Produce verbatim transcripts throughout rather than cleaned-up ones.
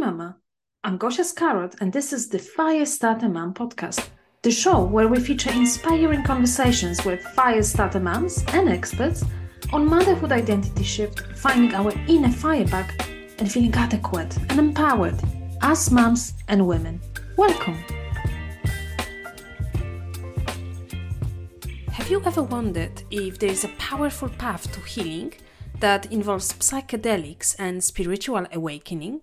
Mama, I'm Gosia Scarrott, and this is the Firestarter Mom podcast, the show where we feature inspiring conversations with Firestarter moms and experts on motherhood identity shift, finding our inner fire back, and feeling adequate and empowered as moms and women. Welcome! Have you ever wondered if there is a powerful path to healing that involves psychedelics and spiritual awakening?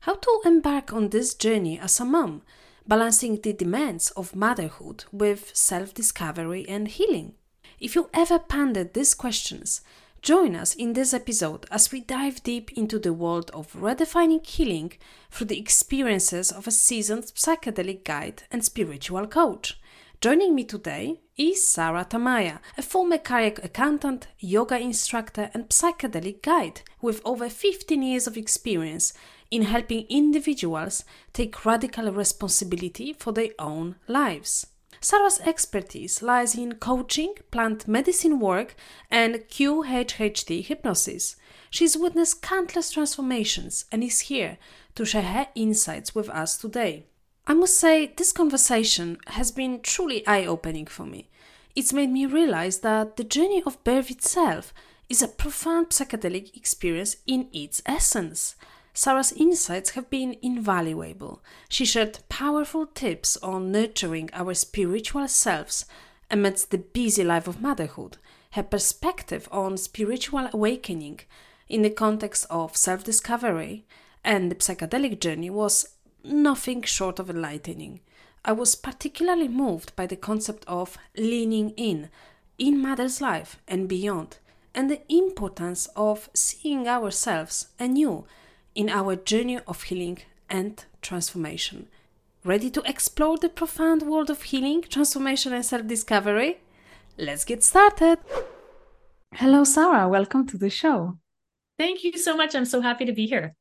How to embark on this journey as a mom, balancing the demands of motherhood with self-discovery and healing? If you ever pondered these questions, join us in this episode as we dive deep into the world of redefining healing through the experiences of a seasoned psychedelic guide and spiritual coach. Joining me today is Sarah Tamaya, a former kayak accountant, yoga instructor, and psychedelic guide with over fifteen years of experience in helping individuals take radical responsibility for their own lives. Sarah's expertise lies in coaching, plant medicine work, and Q H H T hypnosis. She's witnessed countless transformations and is here to share her insights with us today. I must say, this conversation has been truly eye-opening for me. It's made me realize that the journey of birth itself is a profound psychedelic experience in its essence. Sarah's insights have been invaluable. She shared powerful tips on nurturing our spiritual selves amidst the busy life of motherhood, her perspective on spiritual awakening in the context of self-discovery, and the psychedelic journey was nothing short of enlightening. I was particularly moved by the concept of leaning in, in mother's life and beyond, and the importance of seeing ourselves anew in our journey of healing and transformation. Ready to explore the profound world of healing, transformation, and self-discovery? Let's get started! Hello, Sarah. Welcome to the show. Thank you so much. I'm so happy to be here.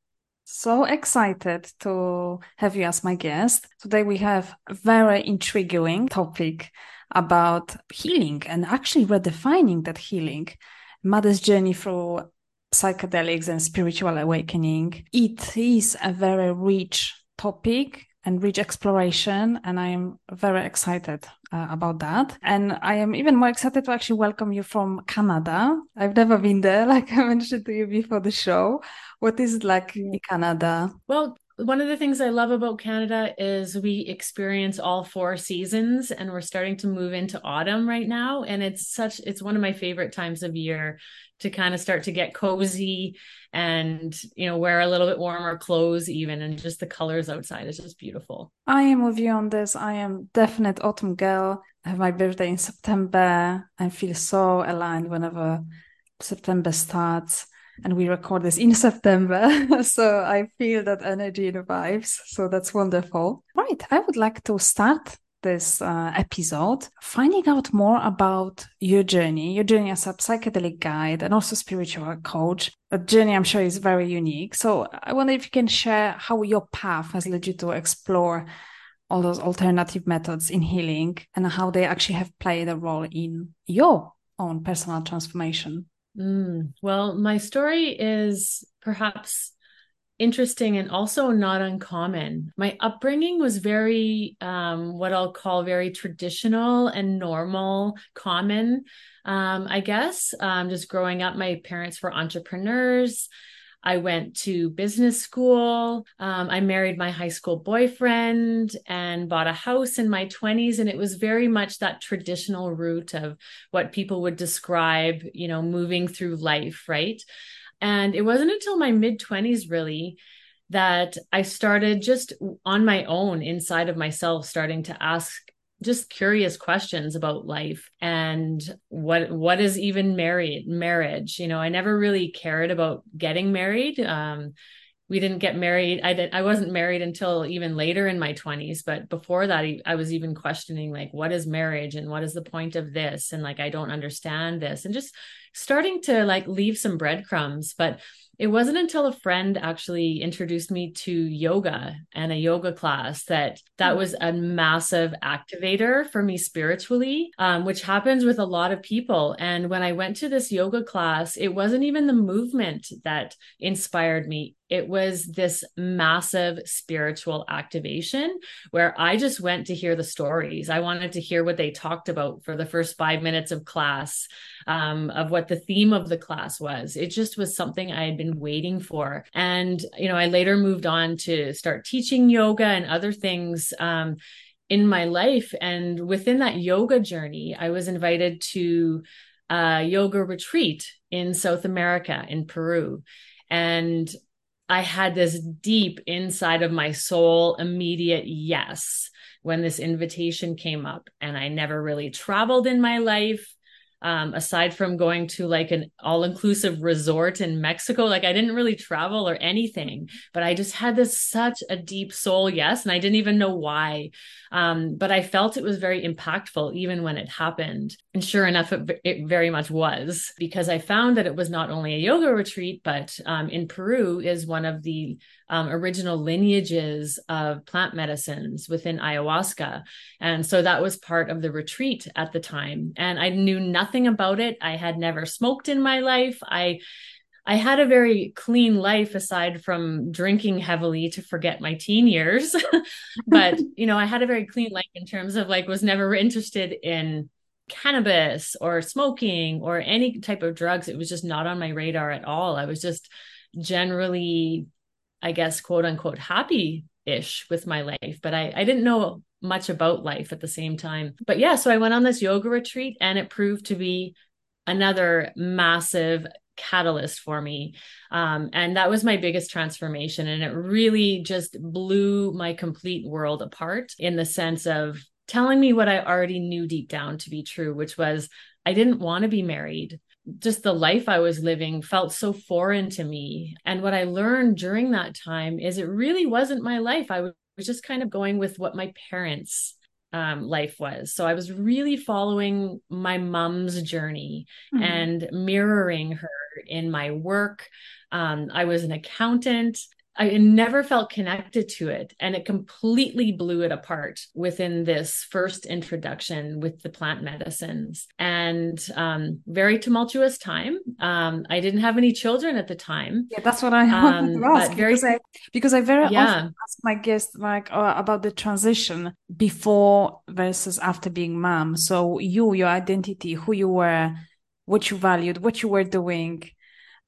So excited to have you as my guest. Today we have a very intriguing topic about healing and actually redefining that healing. Mother's journey through psychedelics and spiritual awakening. It is a very rich topic and rich exploration, and I am very excited uh, about that. And I am even more excited to actually welcome you from Canada. I've never been there, like I mentioned to you before the show. What is it like in Canada? Well, one of the things I love about Canada is we experience all four seasons, and we're starting to move into autumn right now. And it's such, it's one of my favorite times of year to kind of start to get cozy and, you know, wear a little bit warmer clothes even. And just the colors outside is just beautiful. I am with you on this. I am definite autumn girl. I have my birthday in September. I feel so aligned whenever September starts. And we record this in September, so I feel that energy and vibes, so that's wonderful. Right, I would like to start this uh, episode finding out more about your journey, your journey as a psychedelic guide and also spiritual coach. A journey I'm sure is very unique, so I wonder if you can share how your path has led you to explore all those alternative methods in healing and how they actually have played a role in your own personal transformation. Mm, well, my story is perhaps interesting and also not uncommon. My upbringing was very, um, what I'll call very traditional and normal, common, um, I guess. Um, just growing up, my parents were entrepreneurs. I went to business school. Um, I married my high school boyfriend and bought a house in my twenties. And it was very much that traditional route of what people would describe, you know, moving through life, right? And it wasn't until my mid-twenties really that I started just on my own inside of myself, starting to ask just curious questions about life and what what is even married marriage. You know, I never really cared about getting married. Um, we didn't get married. I did, I wasn't married until even later in my twenties. But before that, I, I was even questioning, like, what is marriage and what is the point of this? And like, I don't understand this, and just starting to like leave some breadcrumbs. But it wasn't until a friend actually introduced me to yoga and a yoga class that that was a massive activator for me spiritually, um, which happens with a lot of people. And when I went to this yoga class, it wasn't even the movement that inspired me. it was this massive spiritual activation where I just went to hear the stories. I wanted to hear what they talked about for the first five minutes of class, um, of what the theme of the class was. It just was something I had been waiting for. And, you know, I later moved on to start teaching yoga and other things, um, in my life. And within that yoga journey, I was invited to a yoga retreat in South America, in Peru. And I had this deep inside of my soul, immediate yes, when this invitation came up. And I never really traveled in my life, um, aside from going to like an all-inclusive resort in Mexico. Like I didn't really travel or anything, but I just had this such a deep soul yes. And I didn't even know why. Um, but I felt it was very impactful even when it happened. And sure enough, it, it very much was, because I found that it was not only a yoga retreat, but um, in Peru is one of the um, original lineages of plant medicines within ayahuasca. And so that was part of the retreat at the time. And I knew nothing about it. I had never smoked in my life. I I had a very clean life aside from drinking heavily to forget my teen years. But, you know, I had a very clean life in terms of like was never interested in cannabis or smoking or any type of drugs. It was just not on my radar at all. I was just generally, I guess, quote unquote, happy-ish with my life. But I, I didn't know much about life at the same time. But yeah, so I went on this yoga retreat and it proved to be another massive catalyst for me. Um, and that was my biggest transformation. And it really just blew my complete world apart in the sense of telling me what I already knew deep down to be true, which was I didn't want to be married. Just the life I was living felt so foreign to me. And what I learned during that time is it really wasn't my life. I was just kind of going with what my parents Um, life was. So I was really following my mom's journey mm-hmm. and mirroring her in my work. Um, I was an accountant. I never felt connected to it. And it completely blew it apart within this first introduction with the plant medicines. And um, very tumultuous time. Um, I didn't have any children at the time. Yeah, that's what I wanted um, to ask. Very, because, I, because I very yeah. often ask my guests like uh, about the transition before versus after being mom. So you, your identity, who you were, what you valued, what you were doing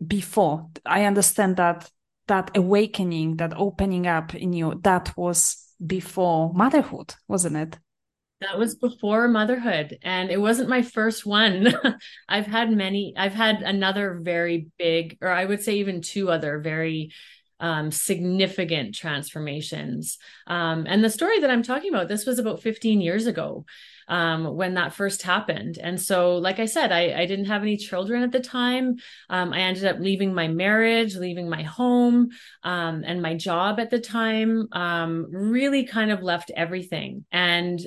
before. I understand that that awakening, that opening up in you, that was before motherhood, wasn't it? That was before motherhood. And it wasn't my first one. I've had many, I've had another very big, or I would say even two other very um, significant transformations. Um, and the story that I'm talking about, this was about fifteen years ago um, when that first happened. And so, like I said, I, I didn't have any children at the time. Um, I ended up leaving my marriage, leaving my home, um, and my job at the time, um, really kind of left everything. And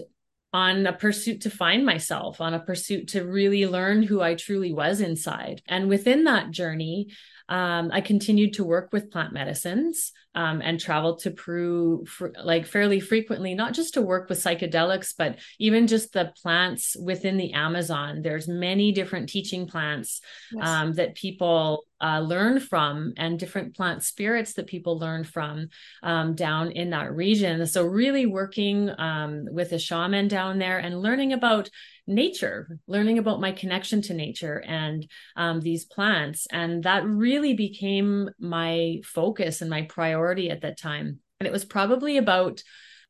on a pursuit to find myself, on a pursuit to really learn who I truly was inside. And within that journey, um, I continued to work with plant medicines um, and traveled to Peru for, like fairly frequently, not just to work with psychedelics, but even just the plants within the Amazon. There's many different teaching plants yes. um, that people uh, learn from and different plant spirits that people learn from um, down in that region. So really working um, with a shaman down there and learning about nature, learning about my connection to nature and um, these plants. And that really became my focus and my priority at that time. And it was probably about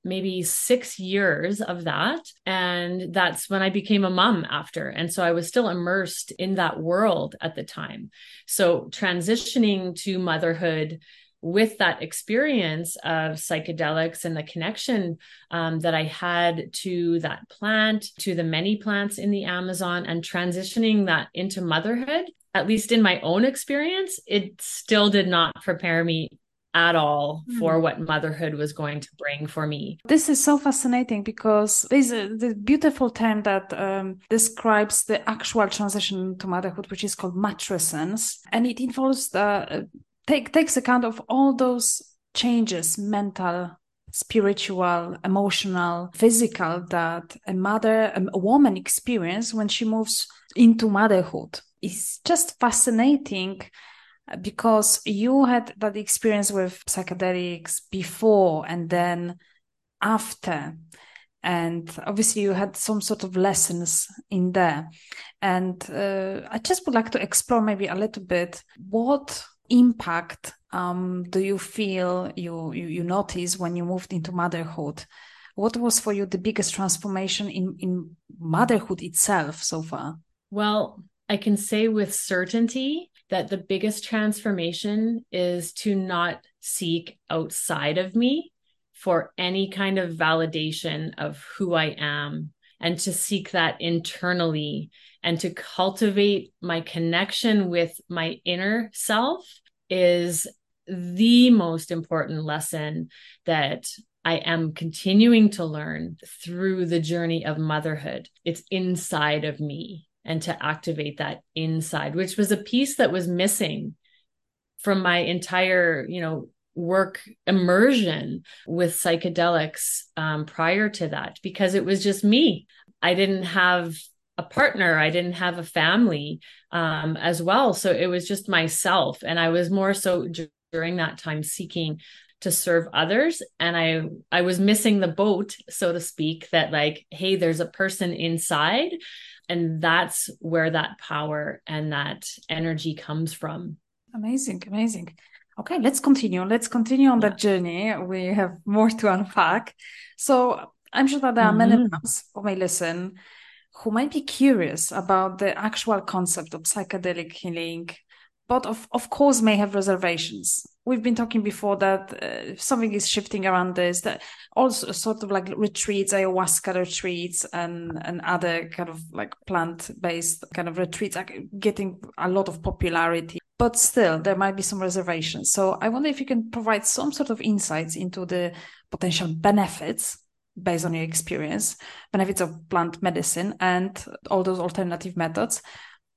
maybe six years of that. And that's when I became a mom after. And so I was still immersed in that world at the time. So transitioning to motherhood with that experience of psychedelics and the connection um, that I had to that plant, to the many plants in the Amazon, and transitioning that into motherhood, at least in my own experience, it still did not prepare me at all for what motherhood was going to bring for me. This is so fascinating because there's a the beautiful term that um, describes the actual transition to motherhood, which is called matrescence, and it involves the Take, takes account of all those changes, mental, spiritual, emotional, physical, that a mother, a woman experiences when she moves into motherhood. It's just fascinating because you had that experience with psychedelics before and then after. And obviously you had some sort of lessons in there. And uh, I just would like to explore maybe a little bit what impact um, do you feel you, you, you notice when you moved into motherhood? What was for you the biggest transformation in, in motherhood itself so far? Well, I can say with certainty that the biggest transformation is to not seek outside of me for any kind of validation of who I am, and to seek that internally and to cultivate my connection with my inner self is the most important lesson that I am continuing to learn through the journey of motherhood. It's inside of me, and to activate that inside, which was a piece that was missing from my entire, you know, work immersion with psychedelics um, prior to that, because it was just me. I didn't have a partner. I didn't have a family um, as well. So it was just myself. And I was more so during that time seeking to serve others. And I, I was missing the boat, so to speak, that like, hey, there's a person inside. And that's where that power and that energy comes from. Amazing. Amazing. Okay, let's continue. Let's continue on that journey. We have more to unpack. So I'm sure that there are many moms who may listen who might be curious about the actual concept of psychedelic healing, but of, of course may have reservations. We've been talking before that uh, something is shifting around this, that also sort of like retreats, ayahuasca retreats and, and other kind of like plant-based kind of retreats are getting a lot of popularity. But still, there might be some reservations. So I wonder if you can provide some sort of insights into the potential benefits based on your experience, benefits of plant medicine and all those alternative methods,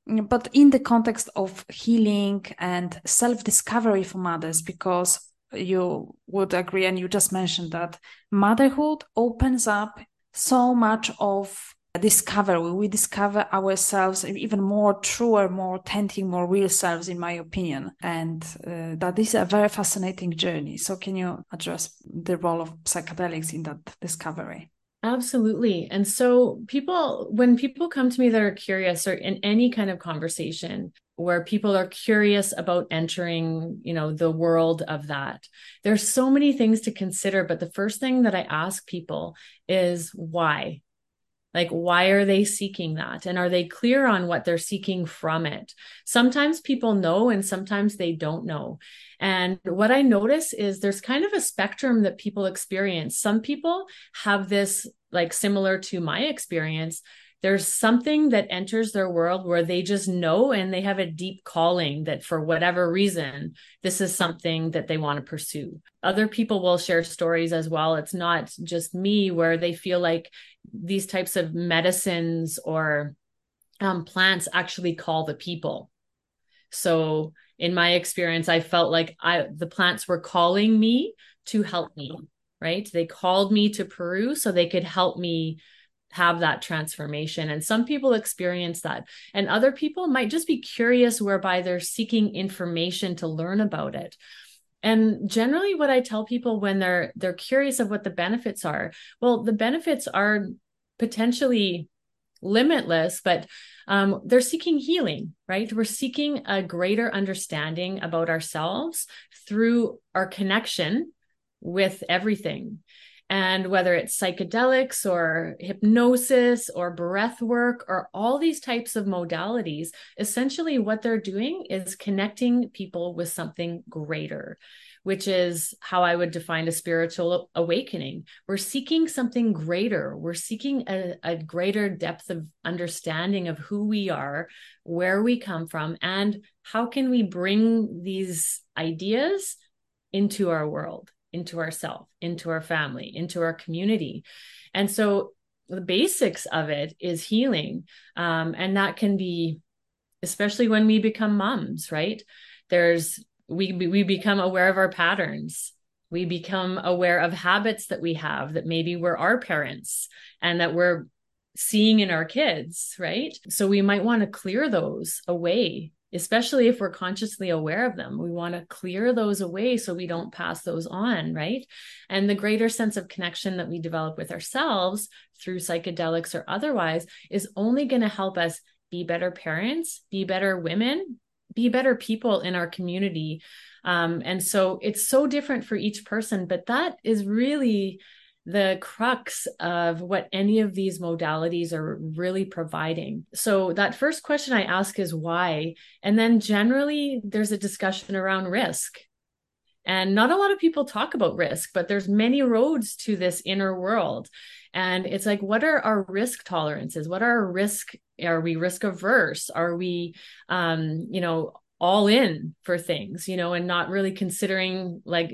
but in the context of healing and self-discovery for mothers, because you would agree, and you just mentioned that motherhood opens up so much of discovery. We discover ourselves even more truer, more authentic, more real selves, in my opinion. And uh, that is a very fascinating journey. So can you address the role of psychedelics in that discovery? Absolutely. And so people, when people come to me that are curious, or in any kind of conversation where people are curious about entering, you know, the world of that, there's so many things to consider. But the first thing that I ask people is why? Like, why are they seeking that? And are they clear on what they're seeking from it? Sometimes people know, and sometimes they don't know. And what I notice is there's kind of a spectrum that people experience. Some people have this, like similar to my experience, there's something that enters their world where they just know, and they have a deep calling that for whatever reason, this is something that they want to pursue. Other people will share stories as well. It's not just me, where they feel like these types of medicines or um, plants actually call the people. So in my experience, I felt like I, the plants were calling me to help me, right? They called me to Peru so they could help me have that transformation. And some people experience that. And other people might just be curious, whereby they're seeking information to learn about it. And generally what I tell people when they're they're curious of what the benefits are, well, the benefits are potentially limitless, but um, they're seeking healing, right? We're seeking a greater understanding about ourselves through our connection with everything. And whether it's psychedelics or hypnosis or breath work or all these types of modalities, essentially what they're doing is connecting people with something greater, which is how I would define a spiritual awakening. We're seeking something greater. We're seeking a, a greater depth of understanding of who we are, where we come from, and how can we bring these ideas into our world, into ourselves, into our family, into our community. And so the basics of it is healing. Um, and that can be, especially when we become moms, right? There's, we, we become aware of our patterns. We become aware of habits that we have that maybe we're our parents and that we're seeing in our kids, right? So we might want to clear those away especially if we're consciously aware of them. We want to clear those away so we don't pass those on, right? And the greater sense of connection that we develop with ourselves through psychedelics or otherwise is only going to help us be better parents, be better women, be better people in our community. Um, and so it's so different for each person, but that is really the crux of what any of these modalities are really providing. So that first question I ask is why? And then generally there's a discussion around risk. And not a lot of people talk about risk, but there's many roads to this inner world. And it's like, what are our risk tolerances? What are our risk? Are we risk averse? Are we, um, you know, all in for things, you know, and not really considering like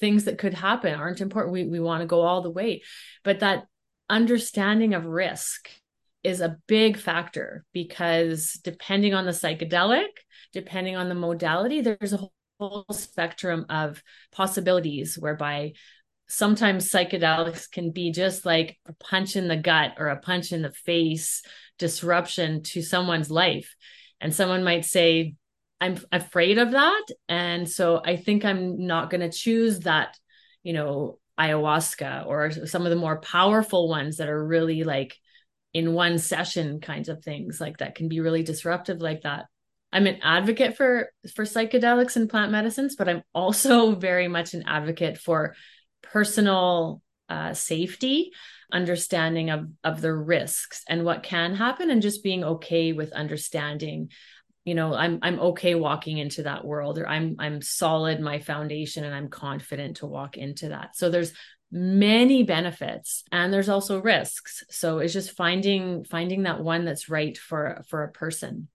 things that could happen aren't important. We, we want to go all the way, but that understanding of risk is a big factor because depending on the psychedelic, depending on the modality, there's a whole whole spectrum of possibilities whereby sometimes psychedelics can be just like a punch in the gut or a punch in the face disruption to someone's life. And someone might say, I'm afraid of that. And so I think I'm not going to choose that, you know, ayahuasca or some of the more powerful ones that are really like in one session kinds of things like that can be really disruptive like that. I'm an advocate for, for psychedelics and plant medicines, but I'm also very much an advocate for personal uh, safety, understanding of, of the risks and what can happen and just being okay with understanding, you know, I'm, I'm okay walking into that world or I'm, I'm solid, my foundation, and I'm confident to walk into that. So there's many benefits and there's also risks. So it's just finding, finding that one that's right for, for a person.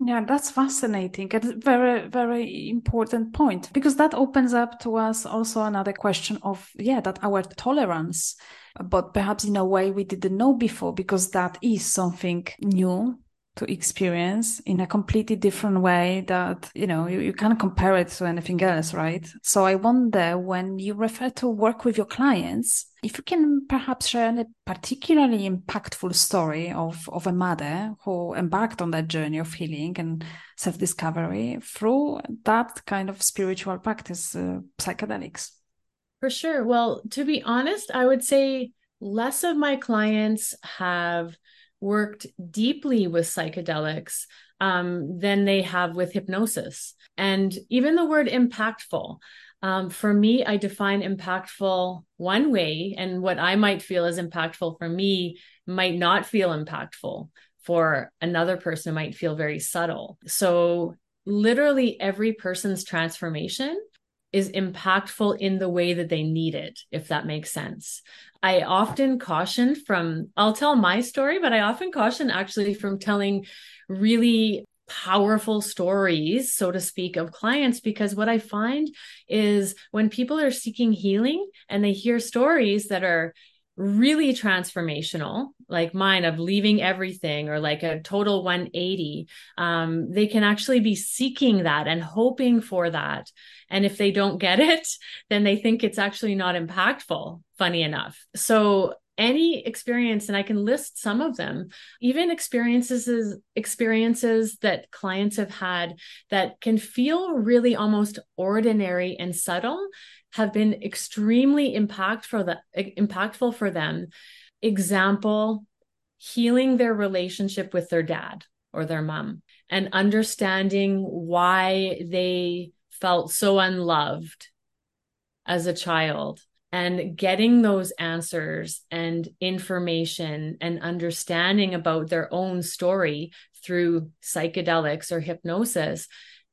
Yeah, that's fascinating and very, very important point, because that opens up to us also another question of, yeah, that our tolerance, but perhaps in a way we didn't know before, because that is something new to experience in a completely different way that, you know, you, you can't compare it to anything else, right? So I wonder when you refer to work with your clients, if you can perhaps share a particularly impactful story of, of a mother who embarked on that journey of healing and self-discovery through that kind of spiritual practice, uh, psychedelics. For sure. Well, to be honest, I would say less of my clients have worked deeply with psychedelics um, than they have with hypnosis. And even the word impactful, um, for me, I define impactful one way, and what I might feel as impactful for me might not feel impactful for another person, might feel very subtle. So literally every person's transformation is impactful in the way that they need it, if that makes sense. I often caution from, I'll tell my story, but I often caution actually from telling really powerful stories, so to speak, of clients, because what I find is when people are seeking healing and they hear stories that are really transformational, like mine of leaving everything or like a total one eighty, um, they can actually be seeking that and hoping for that. And if they don't get it, then they think it's actually not impactful, funny enough. So any experience, and I can list some of them, even experiences, experiences that clients have had that can feel really almost ordinary and subtle, have been extremely impactful, impactful for them. Example, healing their relationship with their dad or their mom and understanding why they felt so unloved as a child and getting those answers and information and understanding about their own story through psychedelics or hypnosis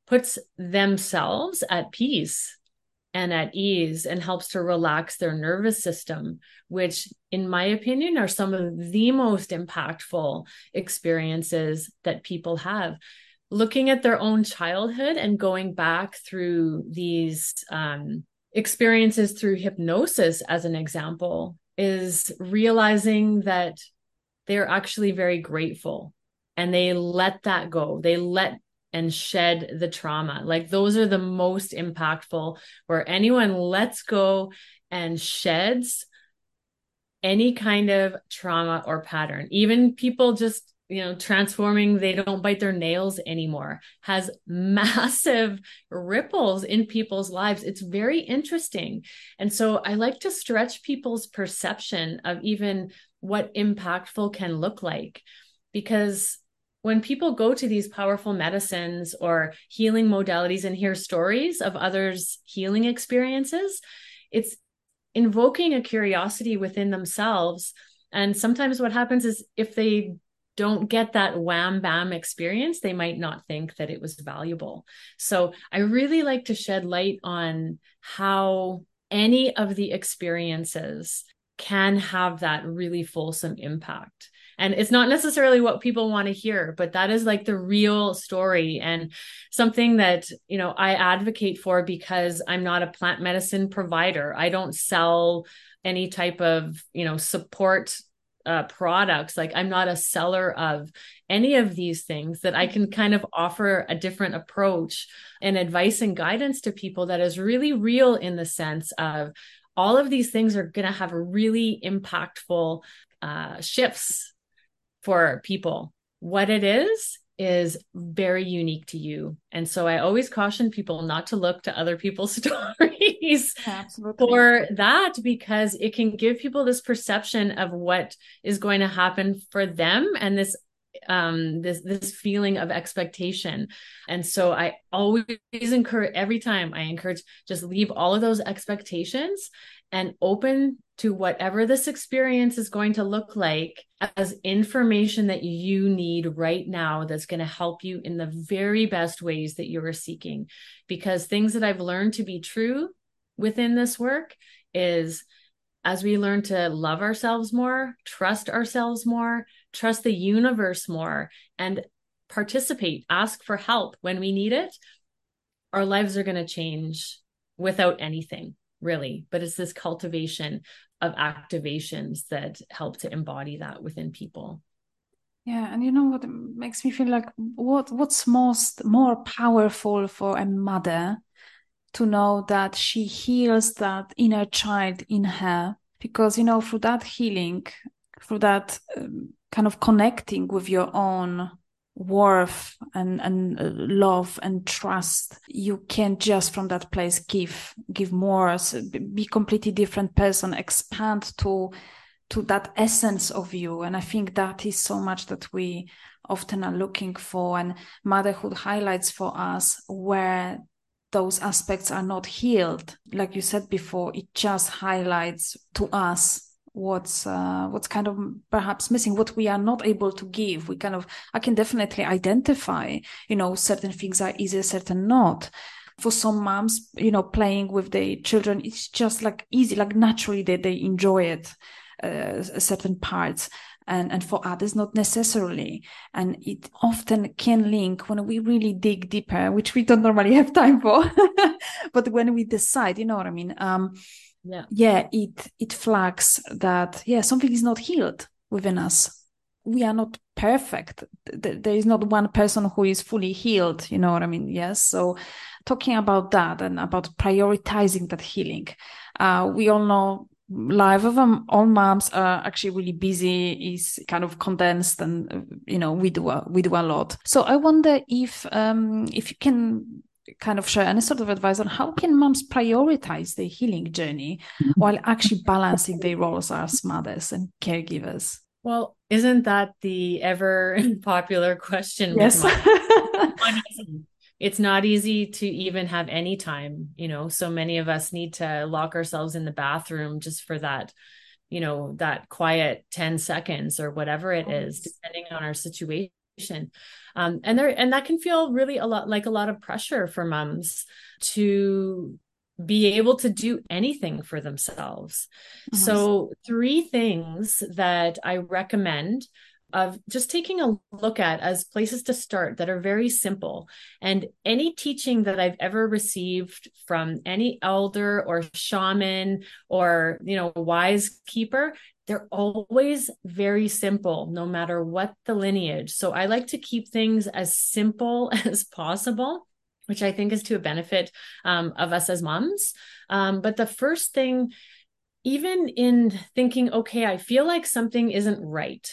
puts themselves at peace and at ease and helps to relax their nervous system, which in my opinion are some of the most impactful experiences that people have. Looking at their own childhood and going back through these um, experiences through hypnosis as an example is realizing that they're actually very grateful and they let that go. They let and shed the trauma. Like those are the most impactful, where anyone lets go and sheds any kind of trauma or pattern. Even people just you know, transforming, they don't bite their nails anymore, has massive ripples in people's lives. It's very interesting. And so I like to stretch people's perception of even what impactful can look like, because when people go to these powerful medicines or healing modalities and hear stories of others' healing experiences, it's invoking a curiosity within themselves. And sometimes what happens is if they don't get that wham bam experience, they might not think that it was valuable. So I really like to shed light on how any of the experiences can have that really fulsome impact. And it's not necessarily what people want to hear, but that is like the real story and something that, you know, I advocate for, because I'm not a plant medicine provider. I don't sell any type of, you know, support Uh, products. Like, I'm not a seller of any of these things, that I can kind of offer a different approach and advice and guidance to people that is really real, in the sense of all of these things are going to have really impactful uh, shifts for people. What it is, is very unique to you. And so I always caution people not to look to other people's stories Absolutely. for that, because it can give people this perception of what is going to happen for them, and this um this this feeling of expectation. And so I always encourage, every time I encourage, just leave all of those expectations and open to whatever this experience is going to look like as information that you need right now, that's going to help you in the very best ways that you are seeking. Because things that I've learned to be true within this work is, as we learn to love ourselves more, trust ourselves more, trust the universe more, and participate, ask for help when we need it, our lives are going to change without anything, really. But it's this cultivation of activations that help to embody that within people. Yeah. And you know what makes me feel like, what what's most more powerful for a mother to know that she heals that inner child in her, because, you know, through that healing, through that um, kind of connecting with your own worth and and love and trust, you can just from that place give give more, so be completely different person, expand to to that essence of you. And I think that is so much that we often are looking for, and motherhood highlights for us where those aspects are not healed. Like you said before, it just highlights to us what's uh, what's kind of perhaps missing, what we are not able to give. We kind of, I can definitely identify, you know, certain things are easier, certain not. For some moms, you know, playing with their children, it's just like easy, like naturally they, they enjoy it, uh, certain parts. And, and for others, not necessarily. And it often can link when we really dig deeper, which we don't normally have time for, but when we decide, you know what I mean? Um, yeah, yeah it, it flags that, yeah, something is not healed within us. We are not perfect. There is not one person who is fully healed. You know what I mean? Yes. So talking about that and about prioritizing that healing, uh, we all know life of them, all moms are actually really busy, is kind of condensed, and you know we do a, we do a lot. So I wonder if um if you can kind of share any sort of advice on how can moms prioritize their healing journey while actually balancing their roles as mothers and caregivers. Well, isn't that the ever popular question? Yes. It's not easy to even have any time, you know, so many of us need to lock ourselves in the bathroom just for that, you know, that quiet ten seconds or whatever it is, depending on our situation. Um, and there, and that can feel really a lot like a lot of pressure for moms to be able to do anything for themselves. Mm-hmm. So three things that I recommend of just taking a look at as places to start that are very simple. And any teaching that I've ever received from any elder or shaman or, you know, wise keeper, they're always very simple, no matter what the lineage. So I like to keep things as simple as possible, which I think is to a benefit um, of us as moms. Um, but the first thing, even in thinking, okay, I feel like something isn't right,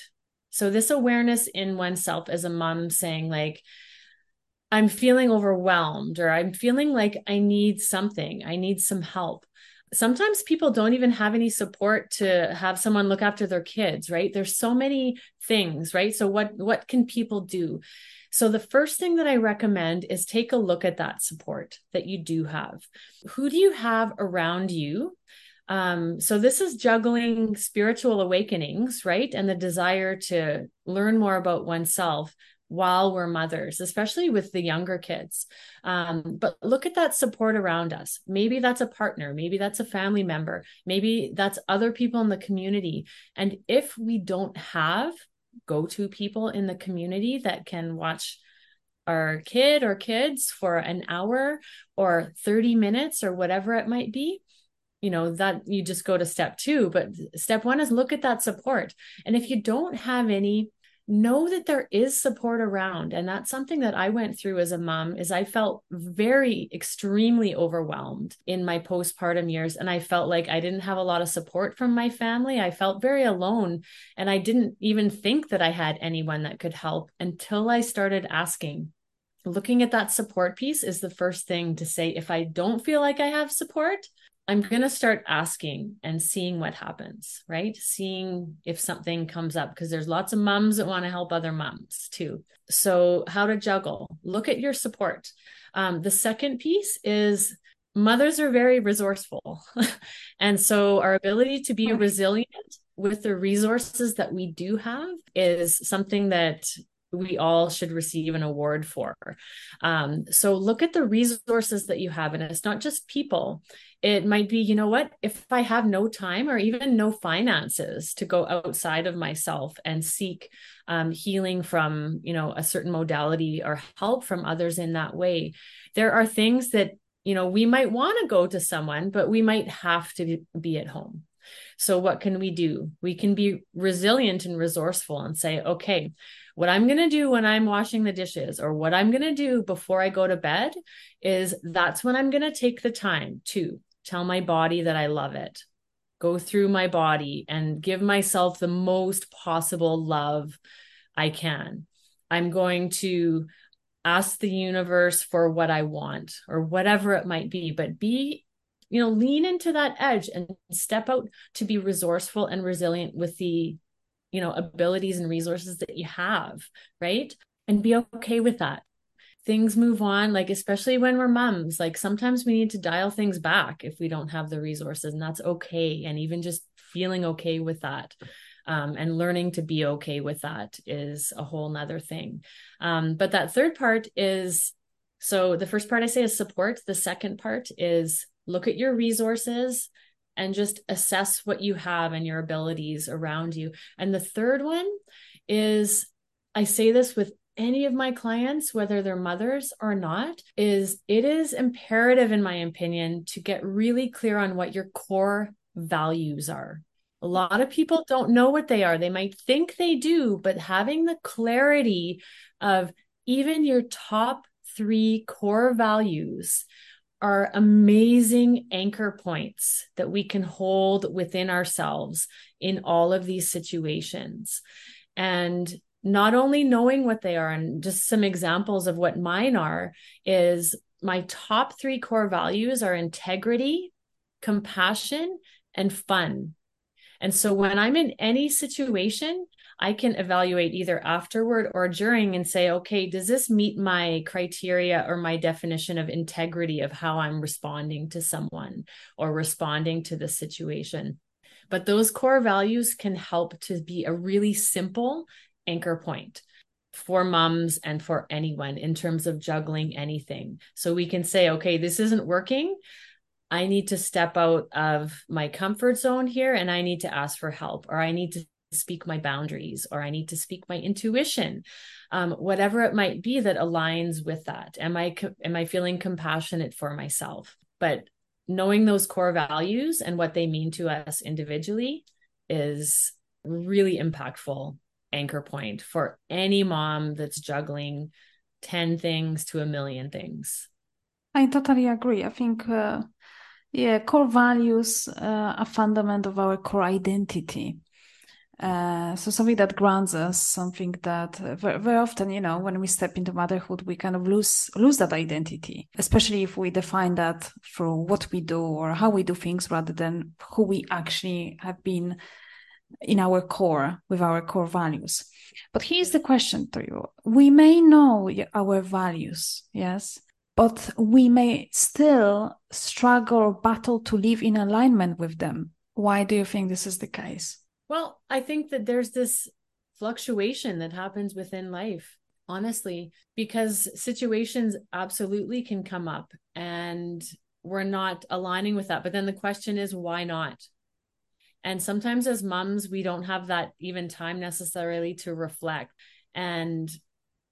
So this awareness in oneself as a mom saying like, I'm feeling overwhelmed, or I'm feeling like I need something, I need some help. Sometimes people don't even have any support to have someone look after their kids, right? There's so many things, right? So what, what can people do? So the first thing that I recommend is take a look at that support that you do have. Who do you have around you? Um, so this is juggling spiritual awakenings, right? And the desire to learn more about oneself while we're mothers, especially with the younger kids. Um, but look at that support around us. Maybe that's a partner. Maybe that's a family member. Maybe that's other people in the community. And if we don't have go-to people in the community that can watch our kid or kids for an hour or thirty minutes or whatever it might be, you know, that you just go to step two. But step one is look at that support. And if you don't have any, know that there is support around. And that's something that I went through as a mom, is I felt very extremely overwhelmed in my postpartum years. And I felt like I didn't have a lot of support from my family. I felt very alone. And I didn't even think that I had anyone that could help until I started asking. Looking at that support piece is the first thing to say, if I don't feel like I have support, I'm going to start asking and seeing what happens, right? Seeing if something comes up, because there's lots of moms that want to help other moms too. So how to juggle, look at your support. Um, the second piece is mothers are very resourceful. And so our ability to be resilient with the resources that we do have is something that we all should receive an award for. Um, so look at the resources that you have. And it's not just people. It might be, you know what, if I have no time or even no finances to go outside of myself and seek um, healing from, you know, a certain modality or help from others in that way, there are things that, you know, we might want to go to someone, but we might have to be at home. So what can we do? We can be resilient and resourceful and say, okay, what I'm going to do when I'm washing the dishes, or what I'm going to do before I go to bed, is that's when I'm going to take the time to tell my body that I love it, go through my body and give myself the most possible love I can. I'm going to ask the universe for what I want, or whatever it might be, but be you know, lean into that edge and step out to be resourceful and resilient with the, you know, abilities and resources that you have, right? And be okay with that. Things move on, like, especially when we're moms, like sometimes we need to dial things back if we don't have the resources, and that's okay. And even just feeling okay with that. Um, and learning to be okay with that is a whole nother thing. Um, but that third part is, so the first part I say is support. The second part is look at your resources and just assess what you have and your abilities around you. And the third one is, I say this with any of my clients, whether they're mothers or not, is it is imperative, in my opinion, to get really clear on what your core values are. A lot of people don't know what they are. They might think they do, but having the clarity of even your top three core values are amazing anchor points that we can hold within ourselves in all of these situations. And not only knowing what they are, and just some examples of what mine are, is my top three core values are integrity, compassion, and fun. And so when I'm in any situation, I can evaluate either afterward or during and say, okay, does this meet my criteria or my definition of integrity of how I'm responding to someone or responding to the situation? But those core values can help to be a really simple anchor point for moms and for anyone in terms of juggling anything. So we can say, okay, this isn't working. I need to step out of my comfort zone here, and I need to ask for help, or I need to speak my boundaries, or I need to speak my intuition, um, whatever it might be that aligns with that. Am I, am I feeling compassionate for myself? But knowing those core values and what they mean to us individually is really impactful anchor point for any mom that's juggling ten things to a million things. I totally agree. I think, uh, yeah, core values uh, are fundament of our core identity. Uh, so something that grounds us, something that uh, very, very often, you know, when we step into motherhood, we kind of lose lose that identity, especially if we define that for what we do or how we do things rather than who we actually have been in our core, with our core values. But here's the question to you. We may know our values, yes, but we may still struggle or battle to live in alignment with them. Why do you think this is the case? Well, I think that there's this fluctuation that happens within life, honestly, because situations absolutely can come up and we're not aligning with that. But then the question is, why not? And sometimes as moms, we don't have that even time necessarily to reflect. And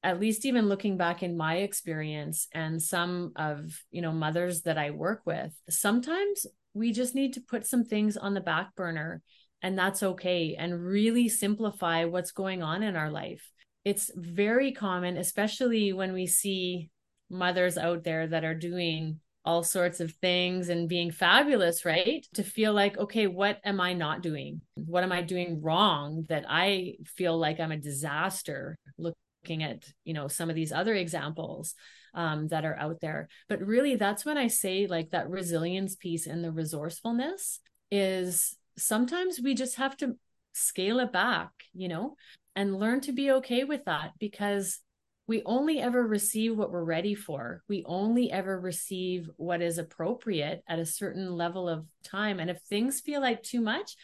at least even looking back in my experience and some of, you know, mothers that I work with, sometimes we just need to put some things on the back burner, and that's okay, and really simplify what's going on in our life. It's very common, especially when we see mothers out there that are doing all sorts of things and being fabulous, right? To feel like, okay, what am I not doing? What am I doing wrong that I feel like I'm a disaster? Looking at, you know, some of these other examples um, that are out there. But really, that's when I say like that resilience piece and the resourcefulness is sometimes we just have to scale it back, you know, and learn to be okay with that, because we only ever receive what we're ready for. We only ever receive what is appropriate at a certain level of time. And if things feel like too much,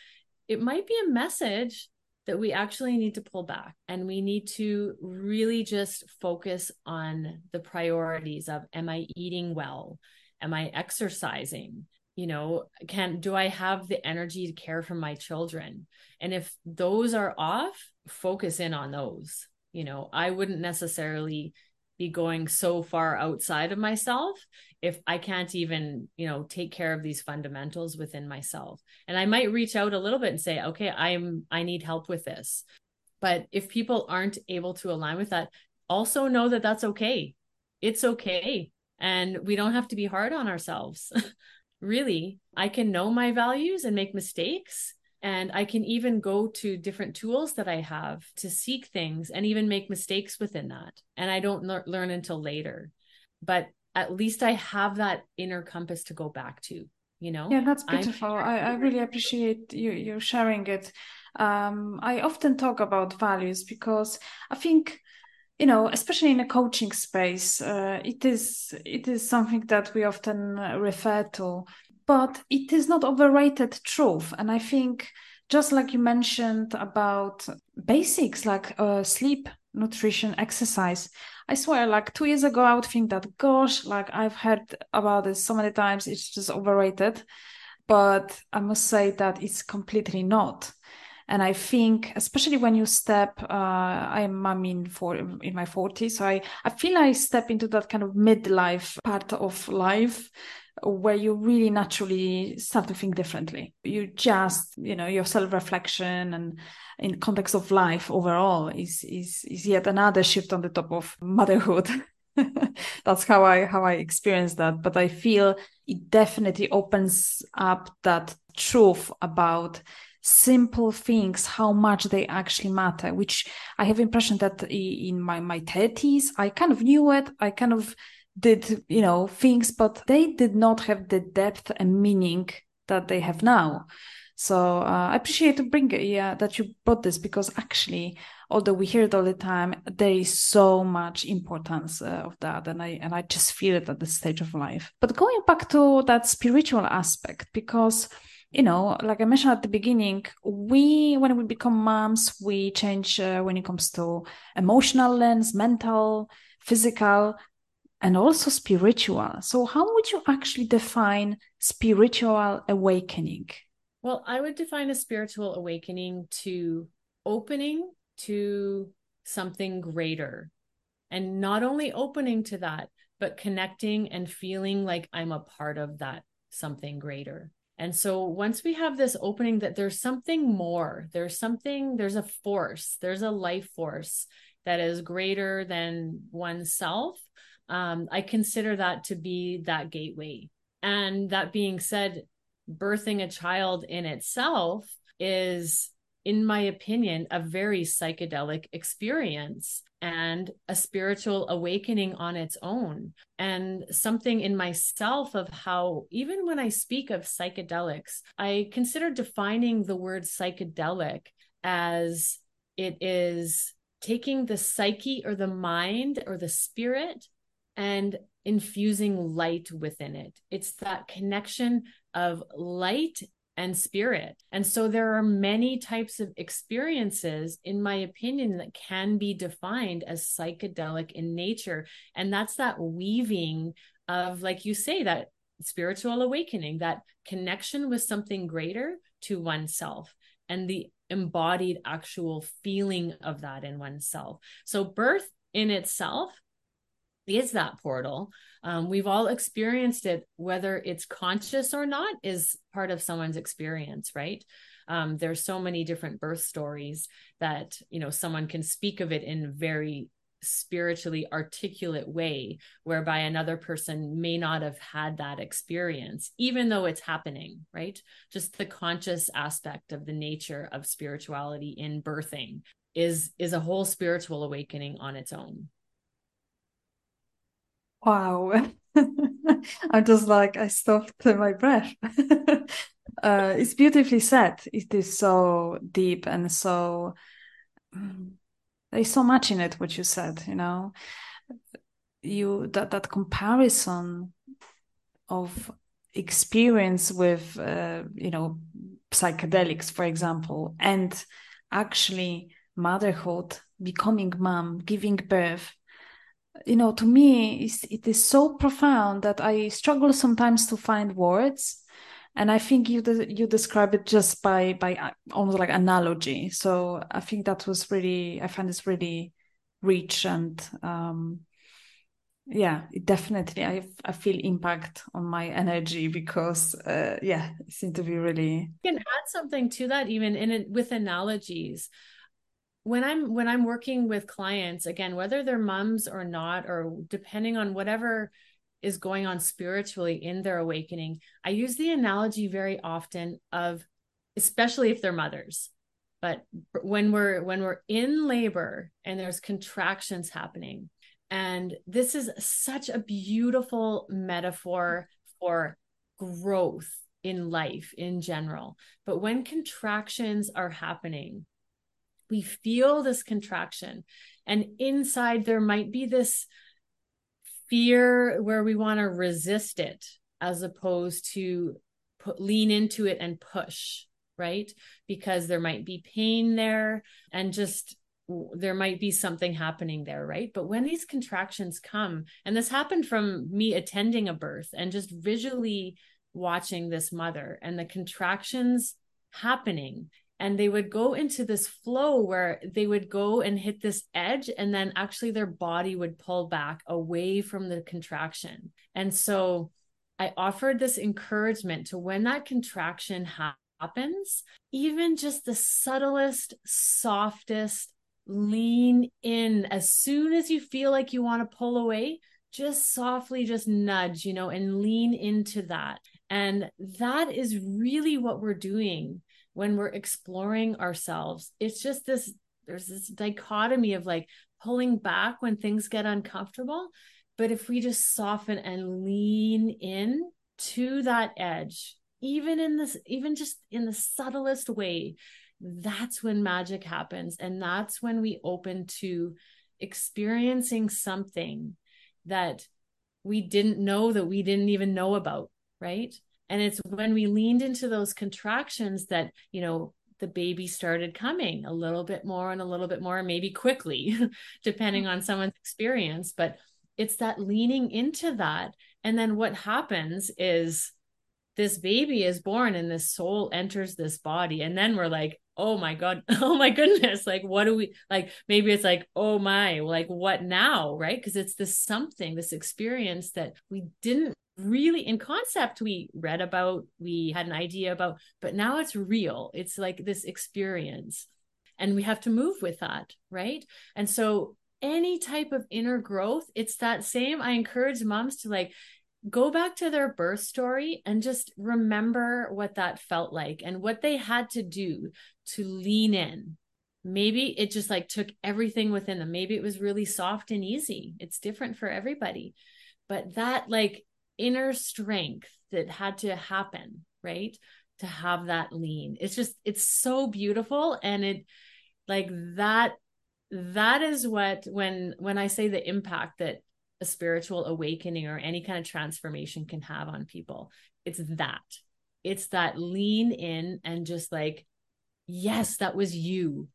it might be a message that we actually need to pull back, and we need to really just focus on the priorities of, am I eating well? Am I exercising? You know, can, do I have the energy to care for my children? And if those are off, focus in on those. You know, I wouldn't necessarily be going so far outside of myself if I can't even, you know, take care of these fundamentals within myself. And I might reach out a little bit and say, okay, I'm, I need help with this. But if people aren't able to align with that, also know that that's okay. It's okay. And we don't have to be hard on ourselves. Really, I can know my values and make mistakes. And I can even go to different tools that I have to seek things and even make mistakes within that. And I don't le- learn until later, but at least I have that inner compass to go back to, you know? Yeah, that's beautiful. I, I really appreciate you, you sharing it. Um, I often talk about values because I think, you know, especially in a coaching space, uh, it is it is something that we often refer to, but it is not overrated truth. And I think just like you mentioned about basics like uh, sleep, nutrition, exercise, I swear like two years ago, I would think that, gosh, like I've heard about this so many times, it's just overrated. But I must say that it's completely not. And I think, especially when you step, uh, I'm, I'm in, for, in my forties, so I, I feel I step into that kind of midlife part of life where you really naturally start to think differently. You just, you know, your self-reflection and in context of life overall is is is yet another shift on the top of motherhood. That's how I how I experience that. But I feel it definitely opens up that truth about simple things, how much they actually matter, which I have impression that in my, my thirties, I kind of knew it. I kind of did, you know, things, but they did not have the depth and meaning that they have now. So uh, I appreciate to bring it, yeah, that you brought this, because actually, although we hear it all the time, there is so much importance uh, of that. And I, and I just feel it at this stage of life. But going back to that spiritual aspect, because you know, like I mentioned at the beginning, we, when we become moms, we change uh, when it comes to emotional lens, mental, physical, and also spiritual. So how would you actually define spiritual awakening? Well, I would define a spiritual awakening to opening to something greater, and not only opening to that, but connecting and feeling like I'm a part of that something greater. And so once we have this opening that there's something more, there's something, there's a force, there's a life force that is greater than oneself, um, I consider that to be that gateway. And that being said, birthing a child in itself is, in my opinion, a very psychedelic experience and a spiritual awakening on its own. And something in myself of how, even when I speak of psychedelics, I consider defining the word psychedelic as it is taking the psyche or the mind or the spirit and infusing light within it. It's that connection of light and spirit. And so there are many types of experiences, in my opinion, that can be defined as psychedelic in nature. And that's that weaving of, like you say, that spiritual awakening, that connection with something greater to oneself and the embodied actual feeling of that in oneself. So birth in itself is that portal. Um, we've all experienced it, whether it's conscious or not, is part of someone's experience, right? Um, there's so many different birth stories that, you know, someone can speak of it in very spiritually articulate way, whereby another person may not have had that experience, even though it's happening, right? Just the conscious aspect of the nature of spirituality in birthing is, is a whole spiritual awakening on its own. Wow. I'm just like, I stopped my breath. uh, it's beautifully said. It is so deep and so, um, there's so much in it, what you said, you know, you that, that comparison of experience with, uh, you know, psychedelics, for example, and actually motherhood, becoming mom, giving birth. You know, to me, it is so profound that I struggle sometimes to find words. And I think you de- you describe it just by, by almost like analogy. So I think that was really, I find this really rich and um, yeah, it definitely, I I feel impact on my energy because uh, yeah, it seemed to be really... You can add something to that even in it, with analogies. When I'm when I'm working with clients, again, whether they're moms or not, or depending on whatever is going on spiritually in their awakening, I use the analogy very often of, especially if they're mothers, but when we're when we're in labor and there's contractions happening. And this is such a beautiful metaphor for growth in life in general. But when contractions are happening, we feel this contraction, and inside there might be this fear where we want to resist it as opposed to put, lean into it and push, right? Because there might be pain there and just there might be something happening there, right? But when these contractions come, and this happened from me attending a birth and just visually watching this mother and the contractions happening. And they would go into this flow where they would go and hit this edge, and then actually their body would pull back away from the contraction. And so I offered this encouragement to, when that contraction happens, even just the subtlest, softest, lean in. As soon as you feel like you want to pull away, just softly just nudge, you know, and lean into that. And that is really what we're doing when we're exploring ourselves. It's just this, there's this dichotomy of like pulling back when things get uncomfortable. But if we just soften and lean in to that edge, even in this, even just in the subtlest way, that's when magic happens. And that's when we open to experiencing something that we didn't know, that we didn't even know about, right? And it's when we leaned into those contractions that, you know, the baby started coming a little bit more and a little bit more, maybe quickly, depending on someone's experience. But it's that leaning into that. And then what happens is this baby is born and this soul enters this body. And then we're like, oh my God, oh my goodness. Like, what do we, like, maybe it's like, oh my, like what now? Right? Because it's this something, this experience that we didn't really in concept, we read about, we had an idea about, but now it's real. It's like this experience, and we have to move with that, right? And so any type of inner growth, it's that same, I encourage moms to like go back to their birth story and just remember what that felt like and what they had to do to lean in. Maybe it just like took everything within them. Maybe it was really soft and easy. It's different for everybody, but that like inner strength that had to happen, right? To have that lean. It's just, it's so beautiful. And it like that, that is what, when, when I say the impact that a spiritual awakening or any kind of transformation can have on people, it's that, it's that lean in and just like, yes, that was you,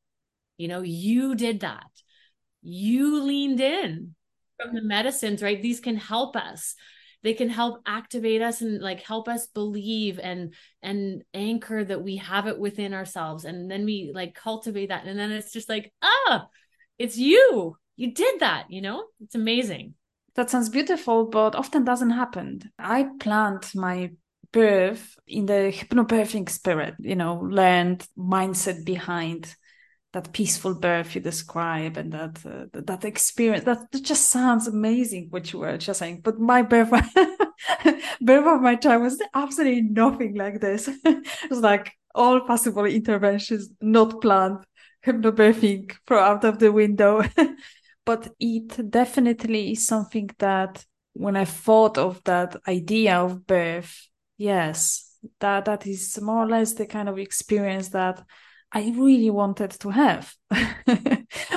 you know, you did that. You leaned in from the medicines, right? These can help us. They can help activate us and like help us believe and, and anchor that we have it within ourselves. And then we like cultivate that. And then it's just like, ah, it's you, you did that, you know, it's amazing. That sounds beautiful, but often doesn't happen. I plant my birth in the hypnobirthing spirit, you know, learned mindset behind that peaceful birth you describe and that uh, that experience. That just sounds amazing what you were just saying. But my birth, birth of my child was absolutely nothing like this. It was like all possible interventions, not planned, hypnobirthing throw out of the window. But it definitely is something that when I thought of that idea of birth, yes, that that is more or less the kind of experience that I really wanted to have.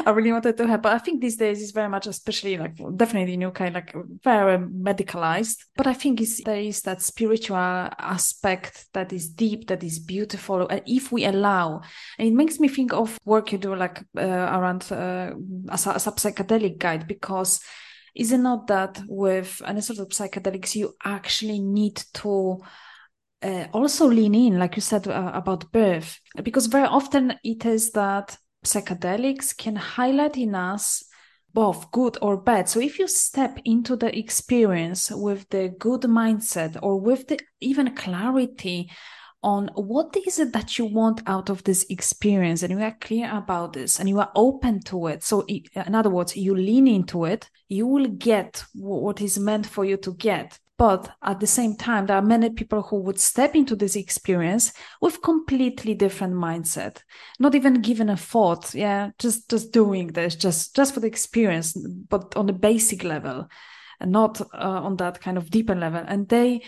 I really wanted to have, but I think these days is very much, especially like definitely in U K, like very medicalized. But I think it's, there is that spiritual aspect that is deep, that is beautiful. And if we allow, and it makes me think of work you do like uh, around uh, as, a, as a psychedelic guide, because is it not that with any sort of psychedelics, you actually need to Uh, also lean in, like you said, uh, about birth, because very often it is that psychedelics can highlight in us both good or bad. So if you step into the experience with the good mindset or with the even clarity on what is it that you want out of this experience, and you are clear about this and you are open to it. So in other words, you lean into it, you will get what is meant for you to get. But at the same time, there are many people who would step into this experience with completely different mindset, not even given a thought. Yeah, just just doing this, just, just for the experience, but on the basic level and not uh, on that kind of deeper level. And they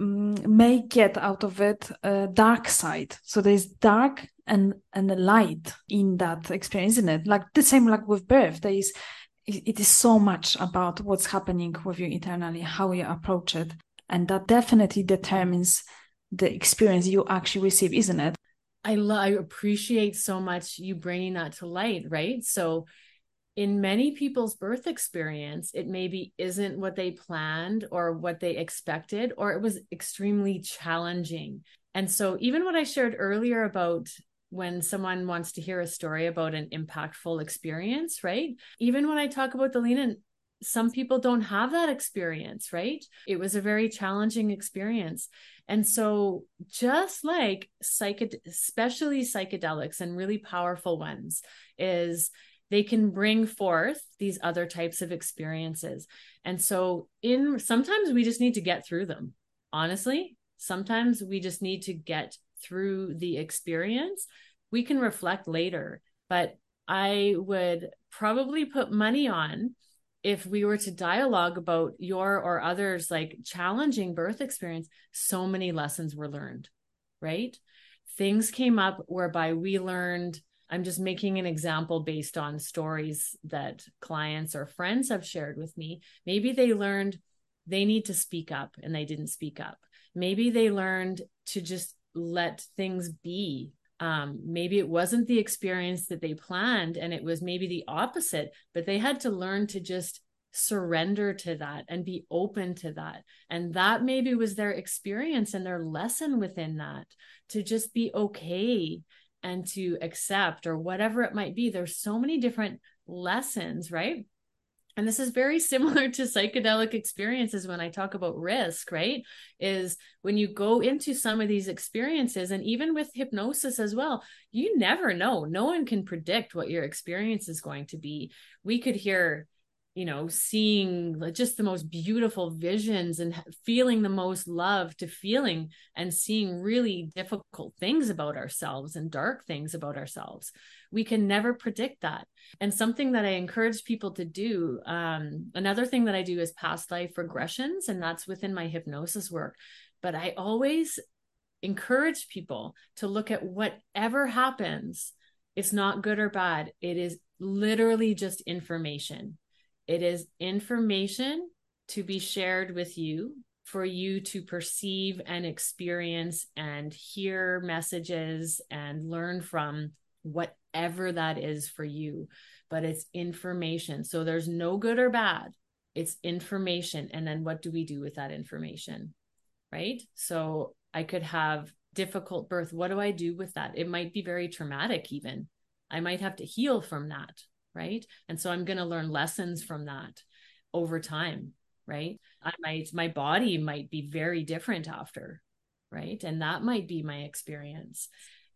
um, may get out of it a dark side. So there's dark and, and a light in that experience, isn't it? Like the same like with birth, there is it is so much about what's happening with you internally, how you approach it. And that definitely determines the experience you actually receive, isn't it? I love, I appreciate so much you bringing that to light, right? So in many people's birth experience, it maybe isn't what they planned or what they expected, or it was extremely challenging. And so even what I shared earlier about when someone wants to hear a story about an impactful experience, right? Even when I talk about the lean in, some people don't have that experience, right? It was a very challenging experience. And so just like psyched, especially psychedelics and really powerful ones, is they can bring forth these other types of experiences. And so in sometimes we just need to get through them. Honestly, sometimes we just need to get through the experience. We can reflect later, but I would probably put money on if we were to dialogue about your or others like challenging birth experience, so many lessons were learned, right? Things came up whereby we learned, I'm just making an example based on stories that clients or friends have shared with me. Maybe they learned they need to speak up and they didn't speak up. Maybe they learned to just let things be. Um, maybe it wasn't the experience that they planned and it was maybe the opposite, but they had to learn to just surrender to that and be open to that. And that maybe was their experience and their lesson within that, to just be okay and to accept or whatever it might be. There's so many different lessons, right? And this is very similar to psychedelic experiences when I talk about risk, right? Is when you go into some of these experiences, and even with hypnosis as well, you never know. No one can predict what your experience is going to be. We could hear you know, seeing just the most beautiful visions and feeling the most love to feeling and seeing really difficult things about ourselves and dark things about ourselves. We can never predict that. And something that I encourage people to do, um, another thing that I do is past life regressions, and that's within my hypnosis work. But I always encourage people to look at whatever happens. It's not good or bad. It is literally just information. It is information to be shared with you for you to perceive and experience and hear messages and learn from, whatever that is for you. But it's information. So there's no good or bad. It's information. And then what do we do with that information? Right? So I could have difficult birth. What do I do with that? It might be very traumatic even. I might have to heal from that. Right? And so I'm going to learn lessons from that over time, right? I might, my body might be very different after, right? And that might be my experience.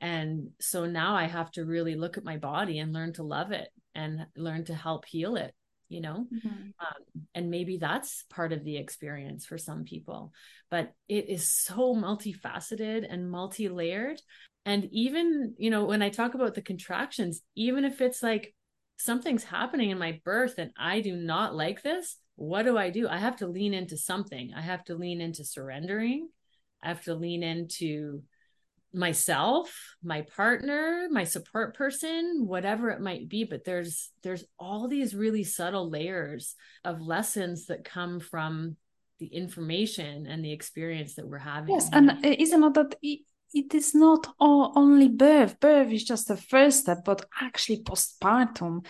And so now I have to really look at my body and learn to love it and learn to help heal it, you know? Mm-hmm. Um, and maybe that's part of the experience for some people, but it is so multifaceted and multi-layered. And even, you know, when I talk about the contractions, even if it's like, something's happening in my birth and I do not like this, what do I do? I have to lean into something. I have to lean into surrendering. I have to lean into myself, my partner, my support person, whatever it might be. But there's, there's all these really subtle layers of lessons that come from the information and the experience that we're having. Yes, and isn't it that it is not all, only birth. Birth is just the first step, but actually postpartum.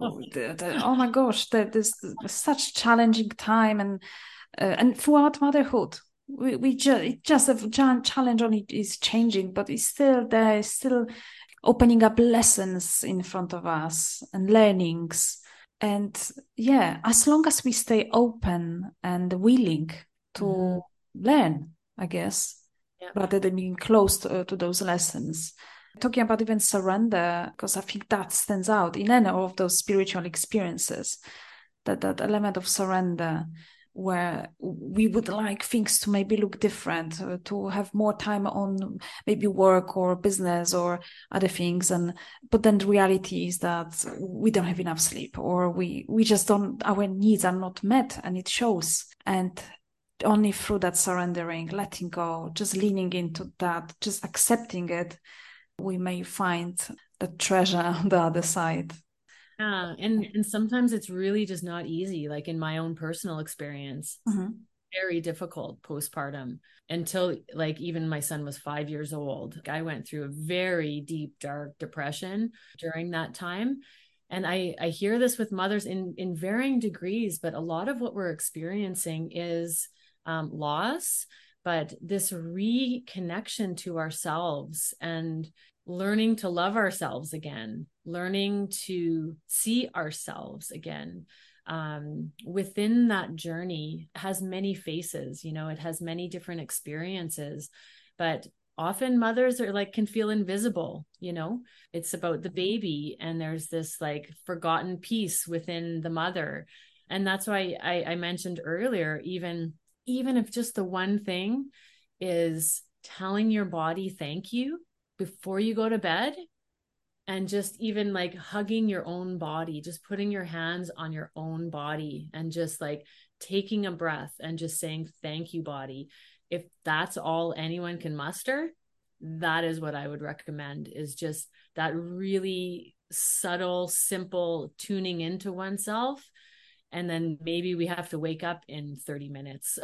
Oh, the, the, oh my gosh, there's such challenging time, and uh, and throughout motherhood, we we ju- just a giant challenge only is changing, but it's still there, it's still opening up lessons in front of us and learnings. And yeah, as long as we stay open and willing to mm. learn, I guess. Yeah. Rather than being close to, uh, to those lessons. Talking about even surrender, because I think that stands out in any of those spiritual experiences, that that element of surrender, where we would like things to maybe look different, uh, to have more time on maybe work or business or other things, and but then the reality is that we don't have enough sleep, or we we just don't, our needs are not met, and it shows. And only through that surrendering, letting go, just leaning into that, just accepting it, we may find the treasure on the other side. Yeah, and and sometimes it's really just not easy. Like in my own personal experience, mm-hmm. very difficult postpartum, until like even my son was five years old. I went through a very deep, dark depression during that time. And I, I hear this with mothers in, in varying degrees, but a lot of what we're experiencing is Um, loss, but this reconnection to ourselves and learning to love ourselves again, learning to see ourselves again. Um, within that journey has many faces, you know, it has many different experiences, but often mothers are like, can feel invisible, you know, it's about the baby and there's this like forgotten piece within the mother. And that's why I, I mentioned earlier, even Even if just the one thing is telling your body thank you before you go to bed, and just even like hugging your own body, just putting your hands on your own body and just like taking a breath and just saying thank you, body. If that's all anyone can muster, that is what I would recommend, is just that really subtle, simple tuning into oneself. And then maybe we have to wake up in thirty minutes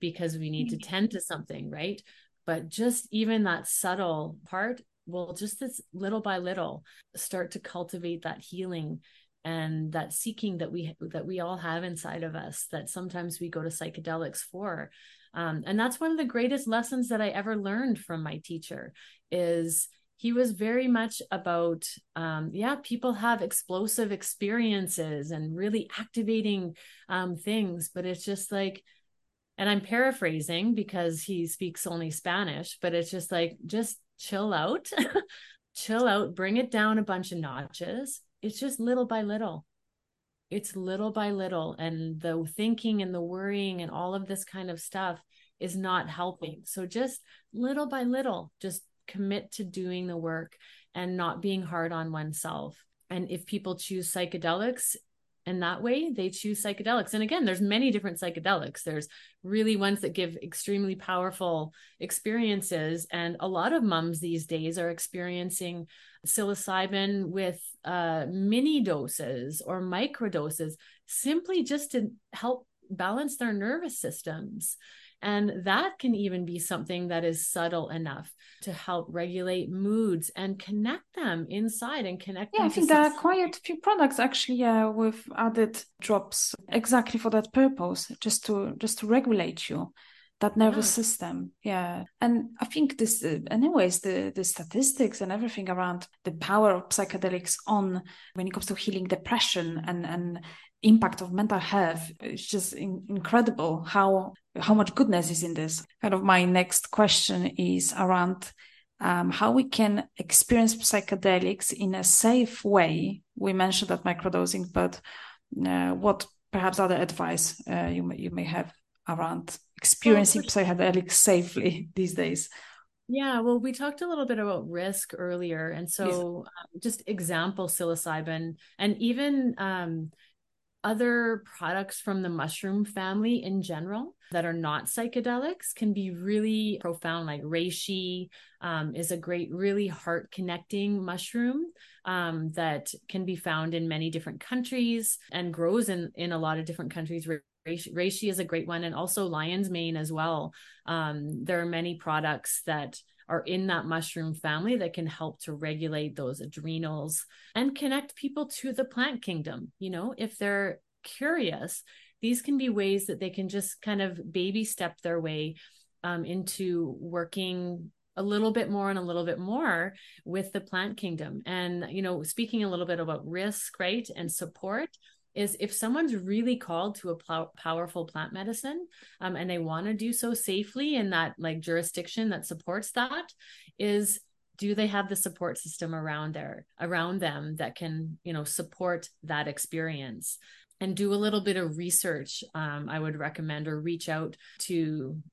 because we need to tend to something, right? But just even that subtle part will just this little by little start to cultivate that healing and that seeking that we that we all have inside of us, that sometimes we go to psychedelics for. Um, and that's one of the greatest lessons that I ever learned from my teacher, is he was very much about, um, yeah, people have explosive experiences and really activating um, things, but it's just like, and I'm paraphrasing because he speaks only Spanish, but it's just like, just chill out, chill out, bring it down a bunch of notches. It's just little by little. It's little by little, and the thinking and the worrying and all of this kind of stuff is not helping. So just little by little, just commit to doing the work and not being hard on oneself. And if people choose psychedelics in that way, they choose psychedelics. And again, there's many different psychedelics. There's really ones that give extremely powerful experiences. And a lot of moms these days are experiencing psilocybin with uh, mini doses or microdoses, simply just to help balance their nervous systems. And that can even be something that is subtle enough to help regulate moods and connect them inside and connect. Yeah, them I think there are quite a few products actually uh, with added drops exactly for that purpose, just to just to regulate you, that nervous yeah. system. Yeah, and I think this, uh, anyways, the the statistics and everything around the power of psychedelics on when it comes to healing depression and and. impact of mental health, it's just in- incredible how how much goodness is in this. Kind of my next question is around um, how we can experience psychedelics in a safe way. We mentioned that microdosing, but uh, what perhaps other advice uh, you may, you may have around experiencing psychedelics safely these days? Yeah, well, we talked a little bit about risk earlier, and so um, just example psilocybin and even um, other products from the mushroom family in general that are not psychedelics can be really profound, like reishi um, is a great, really heart connecting mushroom um, that can be found in many different countries and grows in, in a lot of different countries. Reishi, reishi is a great one, and also lion's mane as well. Um, there are many products that are in that mushroom family that can help to regulate those adrenals and connect people to the plant kingdom. You know, if they're curious, these can be ways that they can just kind of baby step their way um, into working a little bit more and a little bit more with the plant kingdom. And, you know, speaking a little bit about risk, right, and support, is if someone's really called to a pl- powerful plant medicine um, and they want to do so safely in that like jurisdiction that supports that, is do they have the support system around there, around them that can, you know, support that experience? And do a little bit of research. Um, I would recommend, or reach out to,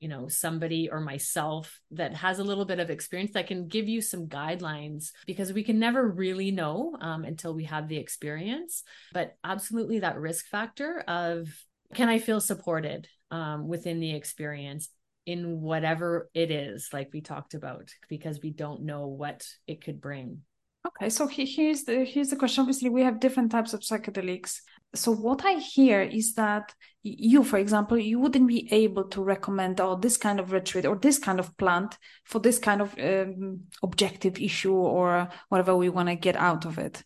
you know, somebody or myself that has a little bit of experience that can give you some guidelines, because we can never really know um, until we have the experience. But absolutely that risk factor of, can I feel supported um, within the experience in whatever it is, like we talked about, because we don't know what it could bring. Okay, so here's the here's the question. Obviously, we have different types of psychedelics. So what I hear is that you, for example, you wouldn't be able to recommend, oh, this kind of retreat or this kind of plant for this kind of um, objective issue or whatever we want to get out of it.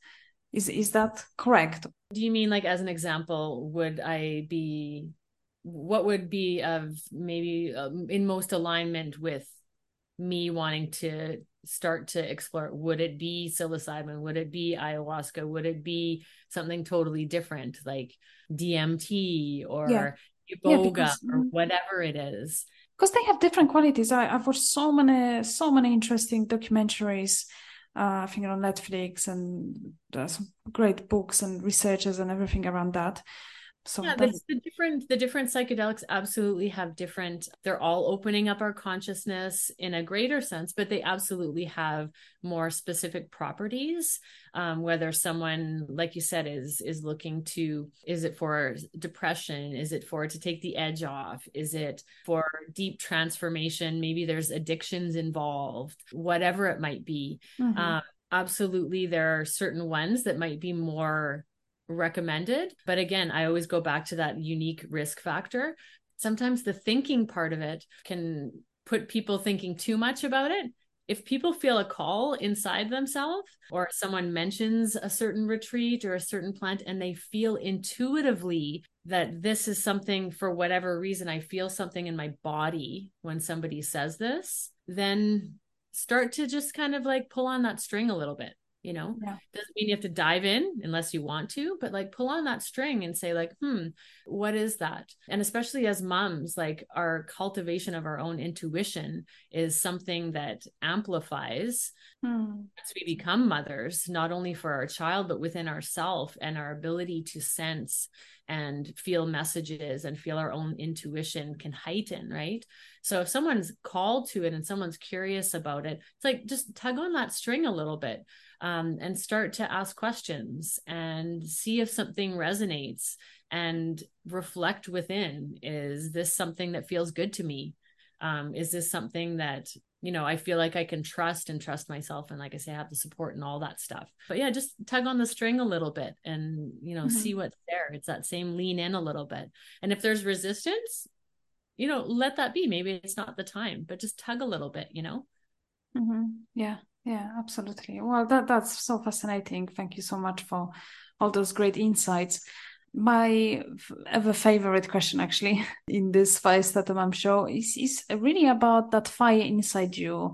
Is is that correct? Do you mean, like, as an example, would I be, what would be of maybe um, in most alignment with me wanting to start to explore? Would it be psilocybin? Would it be ayahuasca? Would it be something totally different, like D M T or yeah. iboga yeah, because, or whatever it is? Because they have different qualities. I, I've watched so many, so many interesting documentaries. Uh, I think on Netflix, and there's some great books and researchers and everything around that. So yeah, that's... the different the different psychedelics absolutely have different, they're all opening up our consciousness in a greater sense, but they absolutely have more specific properties, um, whether someone, like you said, is is looking to, is it for depression? Is it for to take the edge off? Is it for deep transformation? Maybe there's addictions involved, whatever it might be. Mm-hmm. Um, absolutely, there are certain ones that might be more recommended. But again, I always go back to that unique risk factor. Sometimes the thinking part of it can put people thinking too much about it. If people feel a call inside themselves, or someone mentions a certain retreat or a certain plant, and they feel intuitively that this is something, for whatever reason, I feel something in my body when somebody says this, then start to just kind of like pull on that string a little bit. you know, yeah. Doesn't mean you have to dive in unless you want to, but like pull on that string and say like, hmm, what is that? And especially as moms, like our cultivation of our own intuition is something that amplifies hmm. as we become mothers, not only for our child, but within ourselves, and our ability to sense and feel messages and feel our own intuition can heighten, right? So if someone's called to it and someone's curious about it, it's like, just tug on that string a little bit um, and start to ask questions and see if something resonates, and reflect within, is this something that feels good to me? Um, is this something that, you know, I feel like I can trust and trust myself. And like I say, I have the support and all that stuff, but yeah, just tug on the string a little bit and, you know, mm-hmm. see what's there. It's that same lean in a little bit. And if there's resistance, you know, let that be. Maybe it's not the time, but just tug a little bit, you know? Mm-hmm. Yeah. Yeah, absolutely. Well, that, that's so fascinating. Thank you so much for all those great insights. My ever favorite question, actually, in this Firestarter Mom show is, is really about that fire inside you.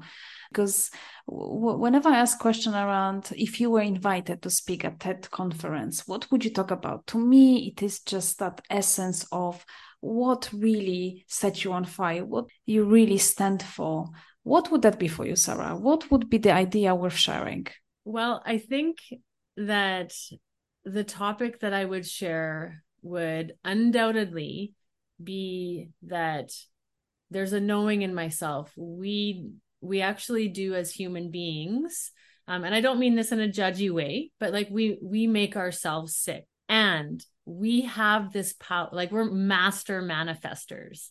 Because w- whenever I ask question around, if you were invited to speak at TED conference, what would you talk about? To me, it is just that essence of what really set you on fire, what you really stand for. What would that be for you, Sarah? What would be the idea worth sharing? Well, I think that the topic that I would share would undoubtedly be that there's a knowing in myself. We we actually do as human beings, um, and I don't mean this in a judgy way, but like we we make ourselves sick, and we have this power. Like we're master manifestors.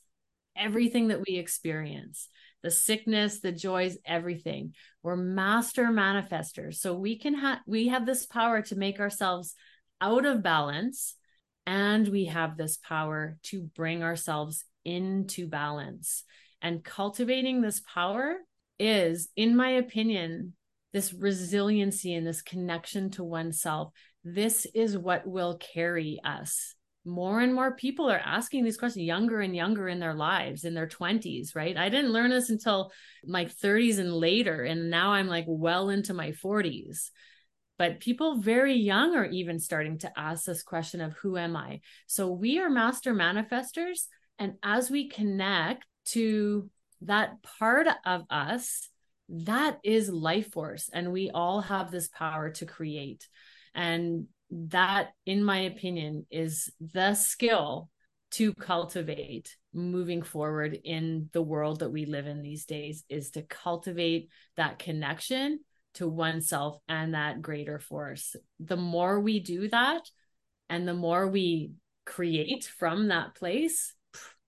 Everything that we experience, the sickness, the joys, everything. We're master manifestors. So we can have, we have this power to make ourselves out of balance, and we have this power to bring ourselves into balance. And cultivating this power is, in my opinion, this resiliency and this connection to oneself. This is what will carry us. More and more people are asking these questions younger and younger in their lives, in their twenties, right? I didn't learn this until my thirties and later. And now I'm like well into my forties. But people very young are even starting to ask this question of who am I? So we are master manifestors. And as we connect to that part of us, that is life force. And we all have this power to create. And that, in my opinion, is the skill to cultivate moving forward in the world that we live in these days, is to cultivate that connection to oneself and that greater force. The more we do that, and the more we create from that place,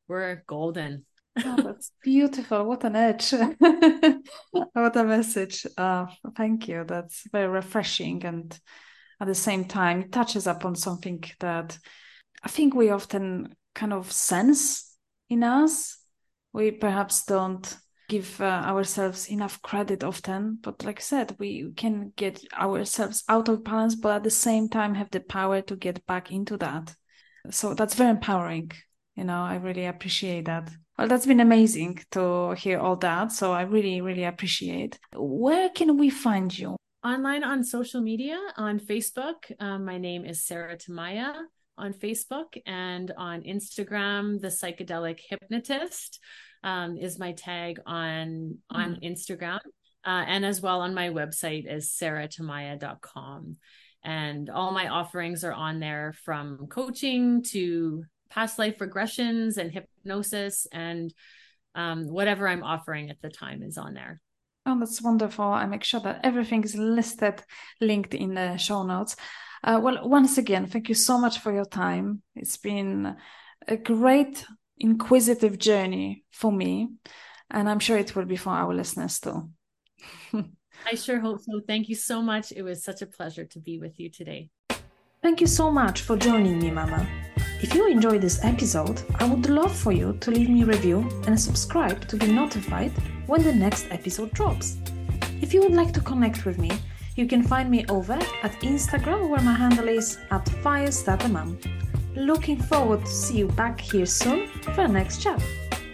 we're golden. Oh, that's beautiful. What an edge. What a message. Uh, thank you. That's very refreshing, and at the same time, it touches upon something that I think we often kind of sense in us. We perhaps don't give uh, ourselves enough credit often, but like I said, we can get ourselves out of balance, but at the same time have the power to get back into that. So that's very empowering. You know, I really appreciate that. Well, that's been amazing to hear all that. So I really, really appreciate. Where can we find you? Online on social media, on Facebook. Um, my name is Sarah Tamaya on Facebook, and on Instagram, the Psychedelic Hypnotist um, is my tag on, on mm-hmm. Instagram. Uh, and as well on my website is sarah tamaya dot com. And all my offerings are on there, from coaching to past life regressions and hypnosis, and um, whatever I'm offering at the time is on there. Oh, that's wonderful. I make sure that everything is listed, linked in the show notes. Uh, well, once again, thank you so much for your time. It's been a great inquisitive journey for me, and I'm sure it will be for our listeners too. I sure hope so. Thank you so much. It was such a pleasure to be with you today. Thank you so much for joining me, Mama. If you enjoyed this episode, I would love for you to leave me a review and subscribe to be notified when the next episode drops. If you would like to connect with me, you can find me over at Instagram, where my handle is at Firestarter Mom. Looking forward to see you back here soon for our next chat.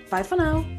Bye for now.